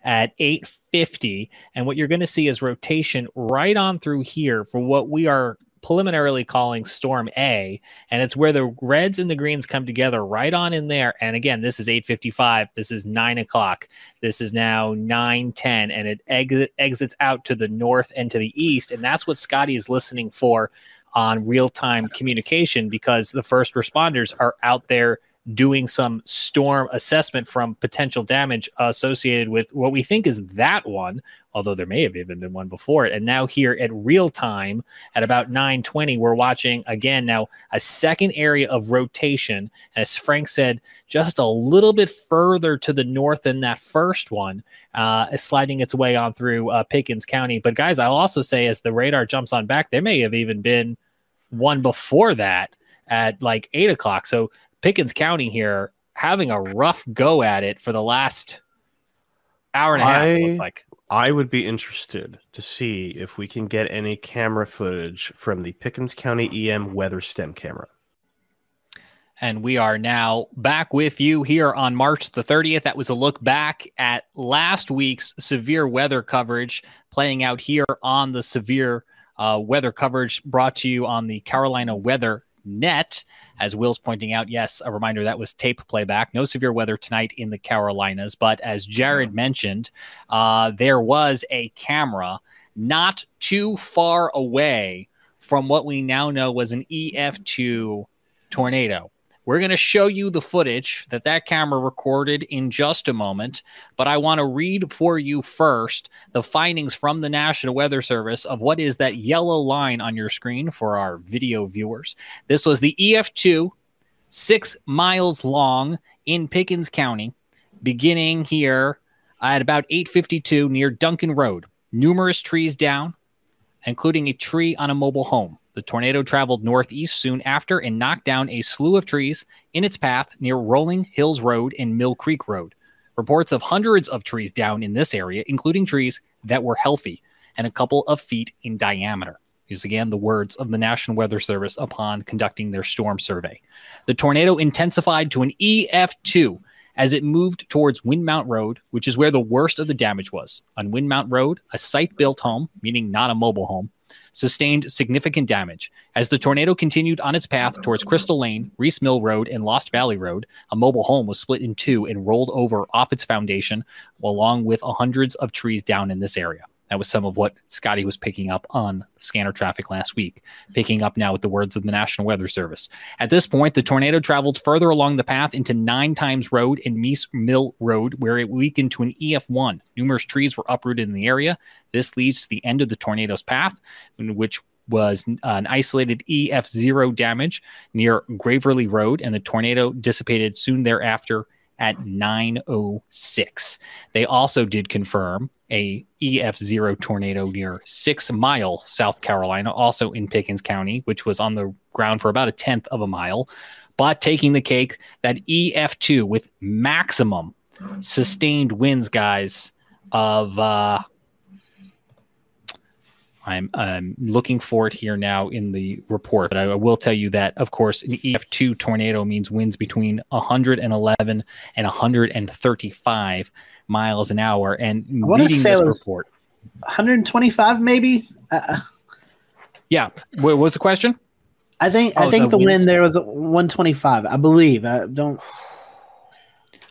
At 8:50, and what you're going to see is rotation right on through here for what we are preliminarily calling Storm A, and it's where the reds and the greens come together right on in there. And again, this is 8:55. This is 9 o'clock. This is now 9:10, and it exits out to the north and to the east, and that's what Scotty is listening for on real-time communication because the first responders are out there doing some storm assessment from potential damage associated with what we think is that one, although there may have even been one before it. And now here at real time at about 9:20, we're watching again now a second area of rotation. As Frank said, just a little bit further to the north than that first one, sliding its way on through Pickens County. But guys, I'll also say as the radar jumps on back, there may have even been one before that at like 8 o'clock. So Pickens County here having a rough go at it for the last hour and a half, it looks like. I would be interested to see if we can get any camera footage from the Pickens County EM WeatherSTEM camera. And we are now back with you here on March the 30th. That was a look back at last week's severe weather coverage playing out here on the severe weather coverage brought to you on the Carolina Weather Net. As Will's pointing out, yes, a reminder that was tape playback. No severe weather tonight in the Carolinas. But as Jared mentioned, there was a camera not too far away from what we now know was an EF2 tornado. We're going to show you the footage that that camera recorded in just a moment, but I want to read for you first the findings from the National Weather Service of what is that yellow line on your screen for our video viewers. This was the EF2, 6 miles long in Pickens County, beginning here at about 8:52 near Duncan Road. Numerous trees down, including a tree on a mobile home. The tornado traveled northeast soon after and knocked down a slew of trees in its path near Rolling Hills Road and Mill Creek Road. Reports of hundreds of trees down in this area, including trees that were healthy and a couple of feet in diameter. These again the words of the National Weather Service upon conducting their storm survey. The tornado intensified to an EF2 as it moved towards Windmount Road, which is where the worst of the damage was. On Windmount Road, a site-built home, meaning not a mobile home, sustained significant damage. As the tornado continued on its path towards Crystal Lane, Reese Mill Road, and Lost Valley Road, a mobile home was split in two and rolled over off its foundation, along with hundreds of trees down in this area. That was some of what Scotty was picking up on scanner traffic last week, picking up now with the words of the National Weather Service. At this point, the tornado traveled further along the path into Nine Times Road and Meese Mill Road, where it weakened to an EF1. Numerous trees were uprooted in the area. This leads to the end of the tornado's path, which was an isolated EF0 damage near Graverly Road, and the tornado dissipated soon thereafter at 9:06. They also did confirm a EF0 tornado near 6 Mile, South Carolina, also in Pickens County, which was on the ground for about 1/10 of a mile. But taking the cake, that EF2 with maximum sustained winds, guys, of... I'm looking for it here now in the report, but I will tell you that, of course, an EF2 tornado means winds between 111 and 135 miles an hour. And reading this report, 125 maybe. Yeah, what was the question? I think the wind there was 125, I believe.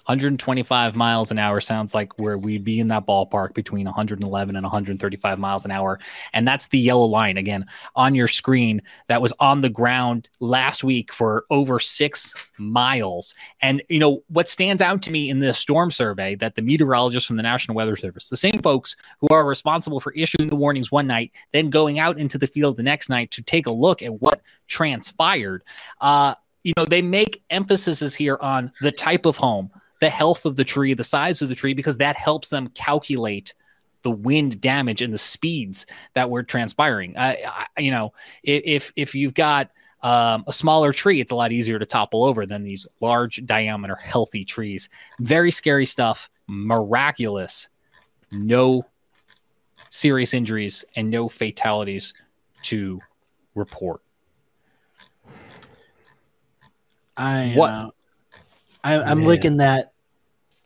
125 miles an hour sounds like where we'd be in that ballpark, between 111 and 135 miles an hour. And that's the yellow line again on your screen that was on the ground last week for over 6 miles. And, you know, what stands out to me in this storm survey that the meteorologists from the National Weather Service, the same folks who are responsible for issuing the warnings one night, then going out into the field the next night to take a look at what transpired. You know, they make emphases here on the type of home, the health of the tree, the size of the tree, because that helps them calculate the wind damage and the speeds that were transpiring. You know, if you've got a smaller tree, it's a lot easier to topple over than these large diameter, healthy trees. Very scary stuff. Miraculous. No serious injuries and no fatalities to report. I'm looking that.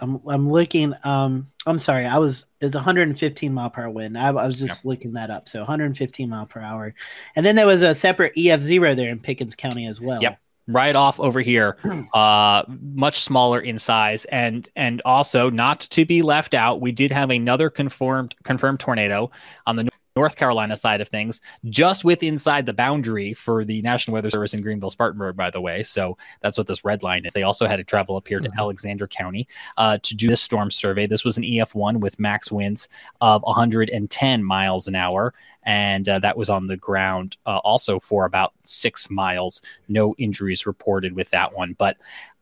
I'm looking. I'm sorry. It's 115 mile per hour wind. I was just looking that up. So 115 mile per hour, and then there was a separate EF0 there in Pickens County as well. Yep, right off over here. Much smaller in size, and also not to be left out, we did have another confirmed tornado on the North Carolina side of things, just with inside the boundary for the National Weather Service in Greenville, Spartanburg, by the way. So that's what this red line is. They also had to travel up here to Alexander County to do this storm survey. This was an EF1 with max winds of 110 miles an hour. And that was on the ground also for about 6 miles. No injuries reported with that one. But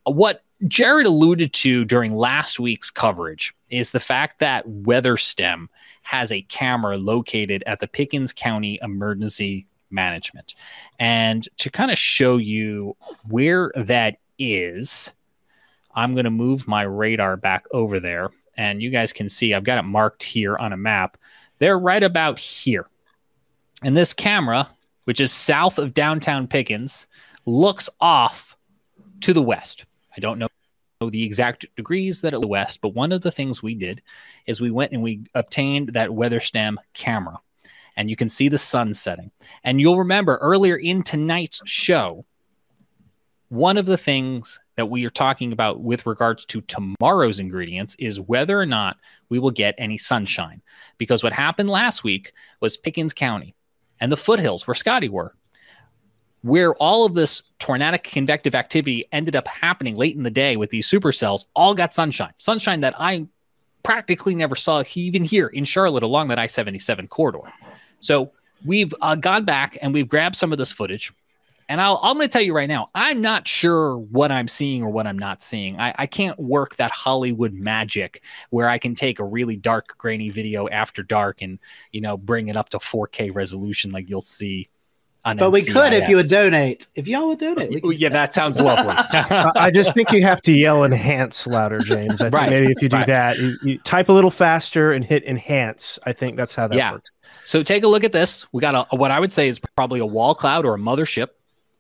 what Jared alluded to during last week's coverage is the fact that WeatherSTEM has a camera located at the Pickens County Emergency Management. And to kind of show you where that is, I'm going to move my radar back over there. And you guys can see I've got it marked here on a map. They're right about here. And this camera, which is south of downtown Pickens, looks off to the west. I don't know the exact degrees that it was west, but one of the things we did is we went and we obtained that WeatherSTEM camera, and you can see the sun setting. And you'll remember earlier in tonight's show, one of the things that we are talking about with regards to tomorrow's ingredients is whether or not we will get any sunshine, because what happened last week was Pickens County and the foothills where Scotty were, where all of this tornadic convective activity ended up happening late in the day with these supercells, all got sunshine. Sunshine that I practically never saw even here in Charlotte along that I-77 corridor. So we've gone back and we've grabbed some of this footage. And I'm going to tell you right now, I'm not sure what I'm seeing or what I'm not seeing. I can't work that Hollywood magic where I can take a really dark, grainy video after dark and, you know, bring it up to 4K resolution like you'll see. But NCIS. We could if you would donate. If y'all would donate. Yeah, that sounds lovely. I just think you have to yell enhance louder, James. I think maybe if you do that, you type a little faster and hit enhance. I think that's how that worked. So take a look at this. We got what I would say is probably a wall cloud or a mothership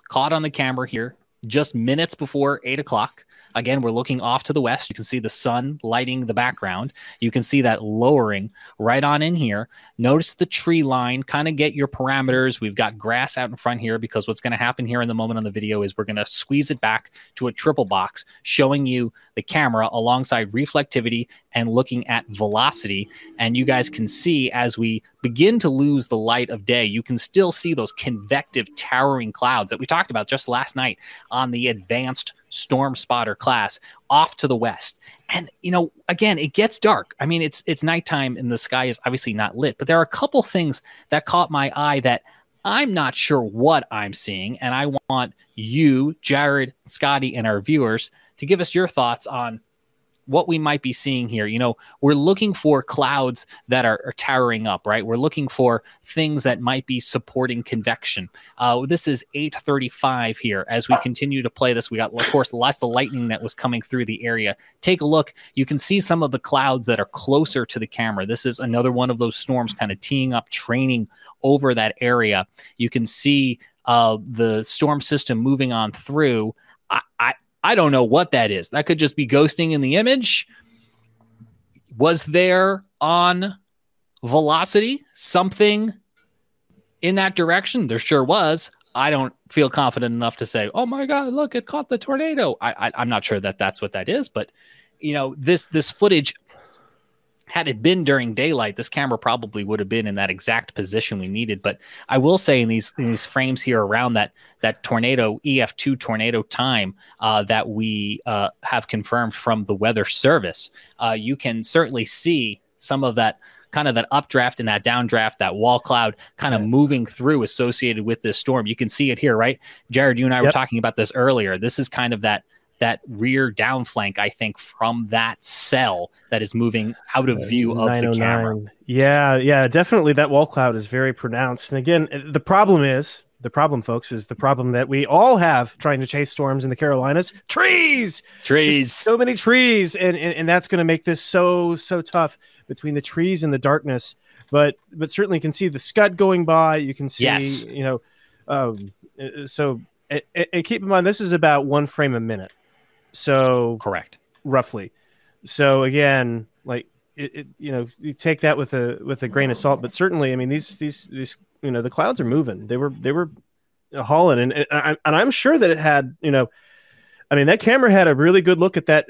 caught on the camera here just minutes before 8 o'clock. Again, we're looking off to the west. You can see the sun lighting the background. You can see that lowering right on in here. Notice the tree line, kind of get your parameters. We've got grass out in front here because what's going to happen here in the moment on the video is we're going to squeeze it back to a triple box, showing you the camera alongside reflectivity and looking at velocity. And you guys can see as we begin to lose the light of day, you can still see those convective towering clouds that we talked about just last night on the advanced storm spotter class off to the west. And, you know, again, it gets dark. I mean, it's nighttime and the sky is obviously not lit, but there are a couple things that caught my eye that I'm not sure what I'm seeing. And I want you, Jared, Scotty, and our viewers to give us your thoughts on what we might be seeing here. You know, we're looking for clouds that are towering up, right? We're looking for things that might be supporting convection. This is 8:35 here. As we continue to play this, we got, of course, lots of lightning that was coming through the area. Take a look. You can see some of the clouds that are closer to the camera. This is another one of those storms kind of teeing up, training over that area. You can see the storm system moving on through. I don't know what that is. That could just be ghosting in the image. Was there on velocity something in that direction? There sure was. I don't feel confident enough to say, oh my God, look, it caught the tornado. I'm not sure that that's what that is, but you know, this footage, had it been during daylight, this camera probably would have been in that exact position we needed. But I will say in these frames here around that tornado, EF2 tornado time that we have confirmed from the weather service, you can certainly see some of that kind of that updraft and that downdraft, that wall cloud kind of moving through associated with this storm. You can see it here, right? Jared, you and I were talking about this earlier. This is kind of that rear down flank, I think, from that cell that is moving out of view of the camera. Yeah, definitely that wall cloud is very pronounced. And again, the problem, folks, is that we all have trying to chase storms in the Carolinas. Trees! Just so many trees, and that's going to make this so tough between the trees and the darkness. But certainly you can see the scud going by. You can see, you know, so... And keep in mind, this is about one frame a minute. So correct, roughly. So again, like you know, you take that with a grain of salt. But certainly, I mean, these you know, the clouds are moving. They were hauling, and I'm sure that it had, you know, I mean, that camera had a really good look at that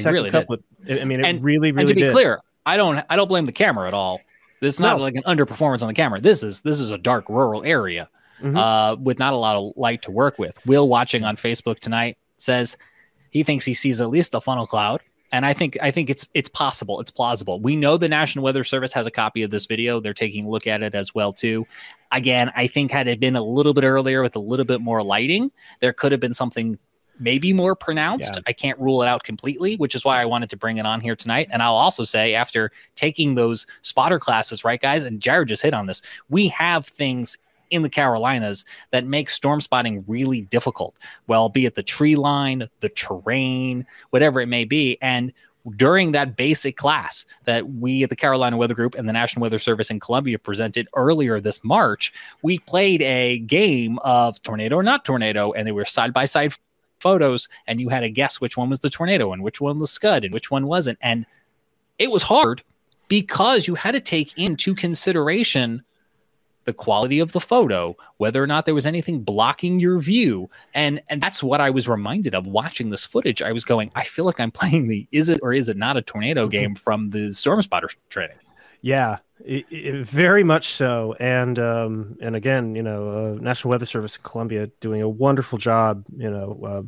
second couplet. I mean, it really, really. And to be clear, I don't blame the camera at all. This is not like an underperformance on the camera. This is a dark rural area. Mm-hmm. With not a lot of light to work with. Will watching on Facebook tonight says he thinks he sees at least a funnel cloud. And I think it's possible. It's plausible. We know the National Weather Service has a copy of this video. They're taking a look at it as well, too. Again, I think had it been a little bit earlier with a little bit more lighting, there could have been something maybe more pronounced. Yeah. I can't rule it out completely, which is why I wanted to bring it on here tonight. And I'll also say, after taking those spotter classes, right, guys? And Jared just hit on this. We have things in the Carolinas that makes storm spotting really difficult, well, be it the tree line, the terrain, whatever it may be. And during that basic class that we at the Carolina Weather Group and the National Weather Service in Columbia presented earlier this March, we played a game of tornado or not tornado, and they were side-by-side photos, and you had to guess which one was the tornado and which one was the scud and which one wasn't. And it was hard because you had to take into consideration the quality of the photo, whether or not there was anything blocking your view. And that's what I was reminded of watching this footage. I was going, I feel like I'm playing the is it or is it not a tornado game from the storm spotter training. Yeah, it very much so. And again, you know, National Weather Service in Columbia doing a wonderful job, you know,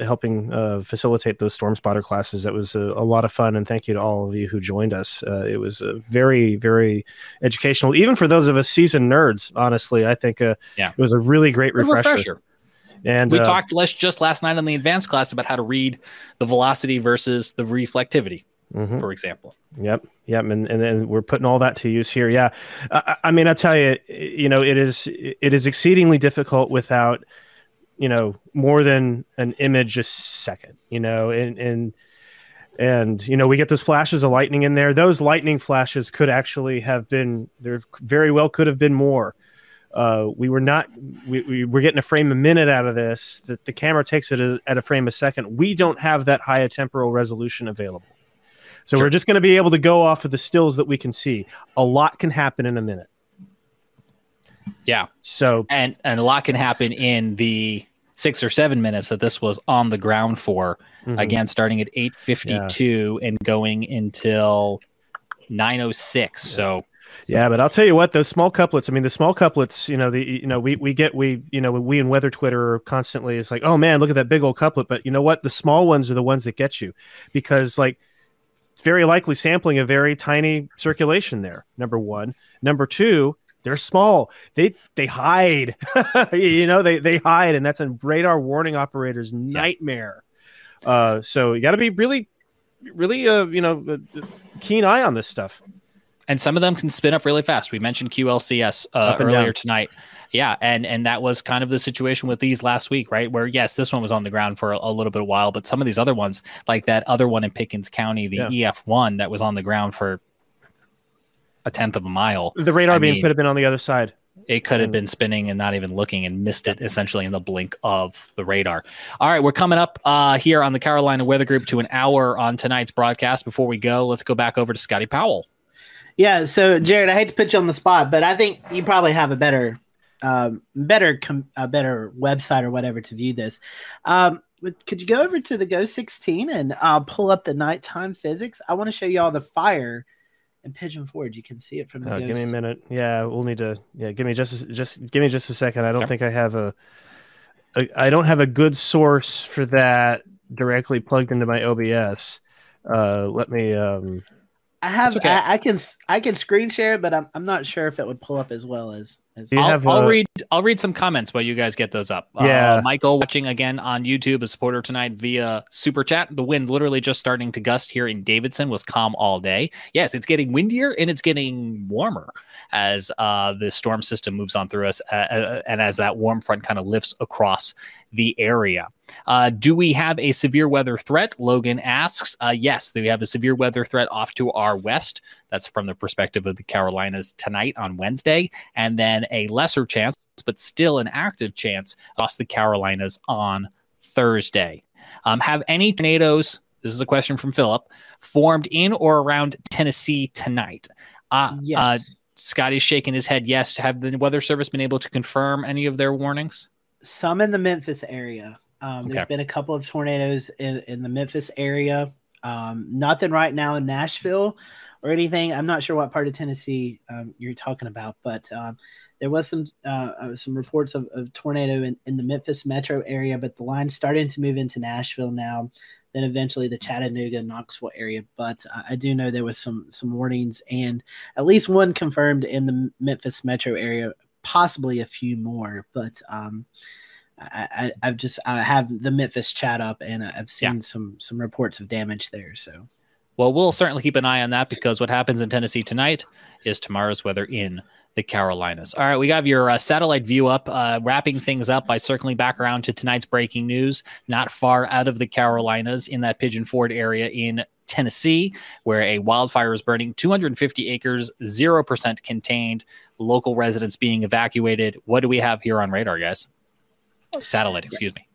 helping facilitate those storm spotter classes. That was a lot of fun, and thank you to all of you who joined us. It was very, very educational, even for those of us seasoned nerds. Honestly, I think it was a really great refresher. And we talked just last night on the advanced class about how to read the velocity versus the reflectivity, for example. Yep, and then we're putting all that to use here. Yeah, I mean, I tell you, you know, it is exceedingly difficult without, you know, more than an image a second, you know, and you know, we get those flashes of lightning in there. Those lightning flashes could actually have been, there very well could have been more. we were getting a frame a minute out of this, that the camera takes it at a frame a second. We don't have that high a temporal resolution available. So sure. We're just going to be able to go off of the stills that we can see. A lot can happen in a minute. Yeah. So and a lot can happen in the 6 or 7 minutes that this was on the ground for. Mm-hmm. Again, starting at 8:52 and going until 9:06. Yeah. So yeah, but I'll tell you what, those small couplets, I mean, the small couplets, we in weather Twitter are constantly, it's like, oh man, look at that big old couplet. But you know what? The small ones are the ones that get you, because like it's very likely sampling a very tiny circulation there. Number one. Number two, they're small. They hide, they hide. And that's a radar warning operator's nightmare. So you got to be really, really, keen eye on this stuff. And some of them can spin up really fast. We mentioned QLCS earlier tonight. Yeah, and that was kind of the situation with these last week, right? Where, yes, this one was on the ground for a little bit of while, but some of these other ones, like that other one in Pickens County, the EF1 that was on the ground for a tenth of a mile. The radar beam could have been on the other side. It could have been spinning and not even looking and missed it essentially in the blink of the radar. All right, we're coming up here on the Carolina Weather Group to an hour on tonight's broadcast. Before we go, let's go back over to Scotty Powell. Yeah, so Jared, I hate to put you on the spot, but I think you probably have a better website or whatever to view this. Could you go over to the Go 16 and pull up the nighttime physics? I want to show you all the fire in Pigeon Forge. You can see it from the. Give me a minute. Yeah, we'll need to. Yeah, give me just a second. I don't think I have a good source for that directly plugged into my OBS. Let me. I have. Okay. I can screen share it, but I'm not sure if it would pull up as well as. I'll read some comments while you guys get those up. Yeah, Michael watching again on YouTube, a supporter tonight via super chat. The wind literally just starting to gust here in Davidson, was calm all day. Yes, it's getting windier and it's getting warmer as the storm system moves on through us, and as that warm front kind of lifts across the area. Do we have a severe weather threat? Logan asks. Yes, we have a severe weather threat off to our west. That's from the perspective of the Carolinas tonight on Wednesday. And then a lesser chance, but still an active chance, across the Carolinas on Thursday. Have any tornadoes, this is a question from Philip, formed in or around Tennessee tonight? Yes. Scotty's shaking his head. Yes. Have the Weather Service been able to confirm any of their warnings? Some in the Memphis area. There's been a couple of tornadoes in the Memphis area. Nothing right now in Nashville or anything. I'm not sure what part of Tennessee you're talking about, but there was some reports of tornado in the Memphis metro area, but the line's starting to move into Nashville now, then eventually the Chattanooga, Knoxville area. But I do know there was some warnings and at least one confirmed in the Memphis metro area, possibly a few more, but I have the Memphis chat up and I've seen some reports of damage there. So, well, we'll certainly keep an eye on that, because what happens in Tennessee tonight is tomorrow's weather in the Carolinas. All right, we got your satellite view up, wrapping things up by circling back around to tonight's breaking news, not far out of the Carolinas in that Pigeon Forge area in Tennessee, where a wildfire is burning 250 acres, 0% contained, local residents being evacuated. What do we have here on radar, guys? Satellite, excuse me.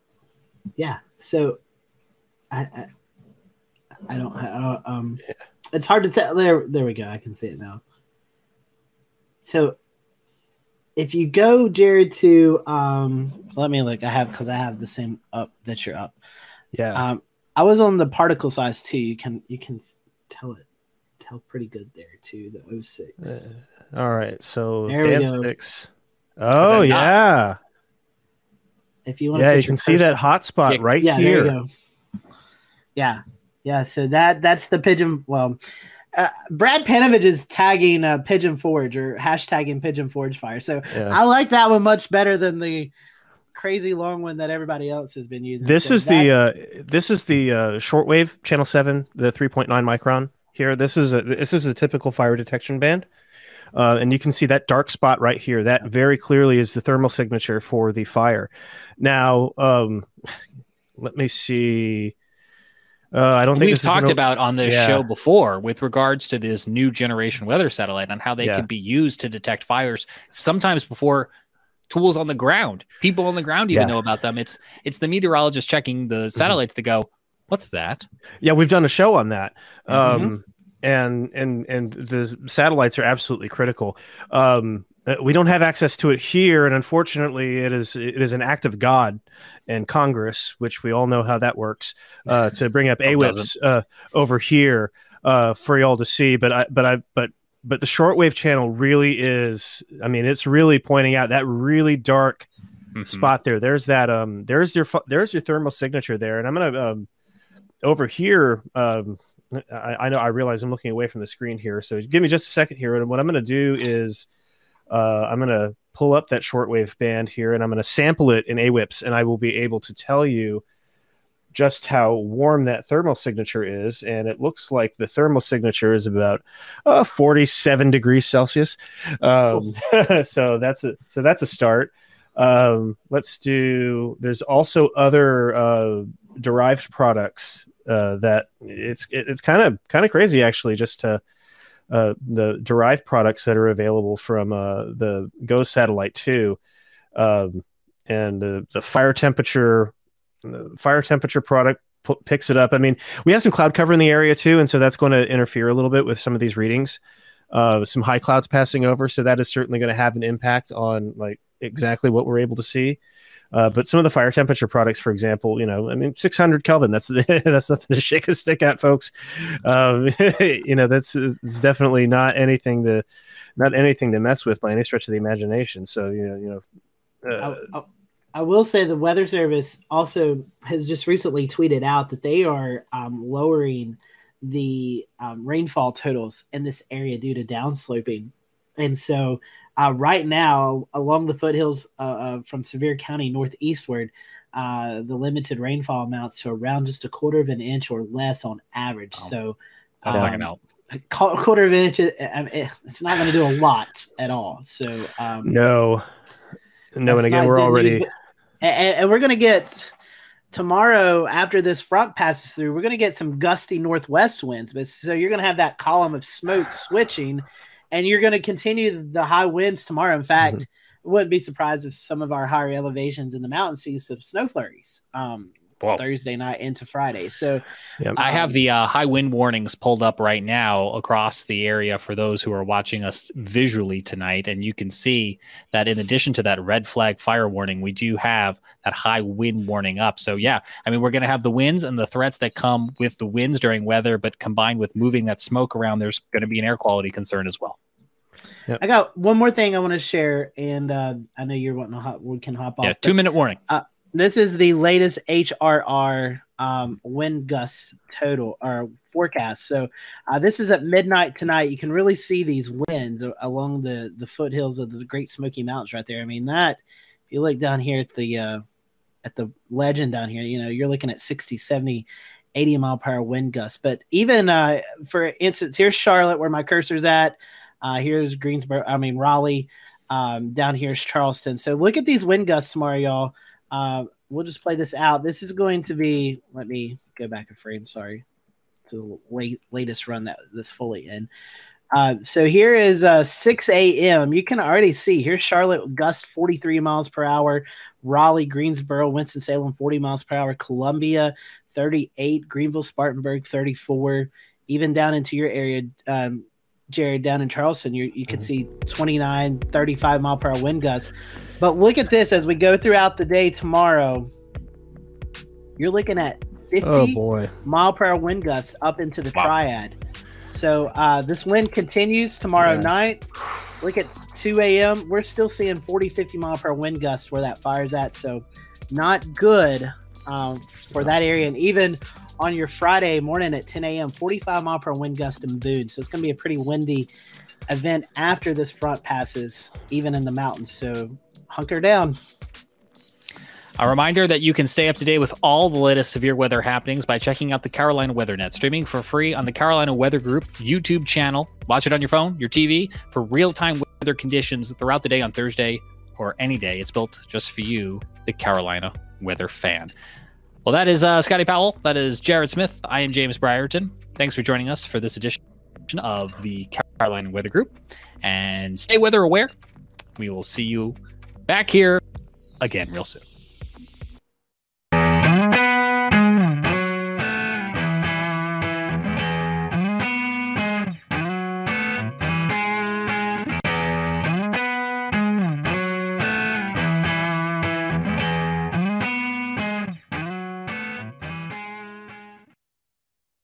Yeah, so I don't have it's hard to tell. There we go. I can see it now. So if you go, Jared, to let me look. I have the same up that you're up. Yeah. I was on the particle size too. You can tell pretty good there too. The 06. All right. So there we go. 6. Oh yeah. If you want to, you can see that hot spot right here. There you go. Yeah. So that's the Pigeon. Well, Brad Panovich is tagging Pigeon Forge or hashtagging Pigeon Forge fire. So I like that one much better than the crazy long one that everybody else has been using. This is the shortwave channel 7, the 3.9 micron here. This is a typical fire detection band. And you can see that dark spot right here. That very clearly is the thermal signature for the fire. Now, let me see. I don't think we've talked about on this show before with regards to this new generation weather satellite and how they can be used to detect fires sometimes before tools on the ground. People on the ground even know about them. It's the meteorologist checking the satellites to go, what's that? Yeah, we've done a show on that. And the satellites are absolutely critical. We don't have access to it here, and unfortunately, it is an act of God and Congress, which we all know how that works, to bring up AWIPs over here for y'all to see. But the shortwave channel really is. I mean, it's really pointing out that really dark spot there. There's that. There's your thermal signature there, and I'm gonna over here. I know I realize I'm looking away from the screen here, so give me just a second here, and what I'm gonna do is. I'm going to pull up that shortwave band here, and I'm going to sample it in AWIPs, and I will be able to tell you just how warm that thermal signature is. And it looks like the thermal signature is about 47 degrees Celsius. So that's a start. Let's do. There's also other derived products that it's kind of crazy actually, just to. The derived products that are available from the GO satellite too, and the fire temperature product picks it up. I mean, we have some cloud cover in the area too, and so that's going to interfere a little bit with some of these readings. Some high clouds passing over, so that is certainly going to have an impact on like exactly what we're able to see. But some of the fire temperature products, for example, 600 Kelvin, that's nothing to shake a stick at, folks. It's definitely not anything to mess with by any stretch of the imagination. So, I will say the Weather Service also has just recently tweeted out that they are lowering the rainfall totals in this area due to downsloping. And so right now, along the foothills from Sevier County northeastward, the limited rainfall amounts to around just a quarter of an inch or less on average. Oh, so that's not going to help. A quarter of an inch, it's not going to do a lot at all. So no, and again, we're already – and we're going to get – tomorrow, after this front passes through, we're going to get some gusty northwest winds. But so you're going to have that column of smoke switching, and you're going to continue the high winds tomorrow. In fact, I wouldn't be surprised if some of our higher elevations in the mountains see some snow flurries Thursday night into Friday. So I have the high wind warnings pulled up right now across the area for those who are watching us visually tonight. And you can see that in addition to that red flag fire warning, we do have that high wind warning up. So we're going to have the winds and the threats that come with the winds during weather, but combined with moving that smoke around, there's going to be an air quality concern as well. Yep. I got one more thing I want to share, and I know you're wanting to hop off. Yeah, 2-minute warning. This is the latest HRR wind gusts total or forecast. So this is at midnight tonight. You can really see these winds along the foothills of the Great Smoky Mountains right there. I mean that. If you look down here at the legend down here, you're looking at 60, 70, 80 mile per hour wind gusts. But even for instance, here's Charlotte where my cursor's at. Here's Greensboro. I mean Raleigh. Down here's Charleston. So look at these wind gusts tomorrow, y'all. We'll just play this out. This is going to be. Let me go back a frame. Sorry, to the latest run that this fully in. So here is 6 a.m. You can already see here. Charlotte gust 43 miles per hour. Raleigh, Greensboro, Winston-Salem 40 miles per hour. Columbia 38. Greenville, Spartanburg 34. Even down into your area, Jared, down in Charleston, you can see 29, 35 mile per hour wind gusts. But look at this as we go throughout the day tomorrow. You're looking at 50 mile per hour wind gusts up into the triad. So this wind continues tomorrow night. Look at 2 a.m. We're still seeing 40, 50 mile per hour wind gusts where that fire's at. So not good for that area. And even on your Friday morning at 10 a.m., 45 mile per hour wind gust in Boone. So it's going to be a pretty windy event after this front passes, even in the mountains. So hunker down. A reminder that you can stay up to date with all the latest severe weather happenings by checking out the Carolina WeatherNet, streaming for free on the Carolina Weather Group YouTube channel. Watch it on your phone, your TV, for real-time weather conditions throughout the day on Thursday or any day. It's built just for you, the Carolina Weather fan. Well, that is Scotty Powell. That is Jared Smith. I am James Brierton. Thanks for joining us for this edition of the Carolina Weather Group. And stay weather aware. We will see you back here again real soon.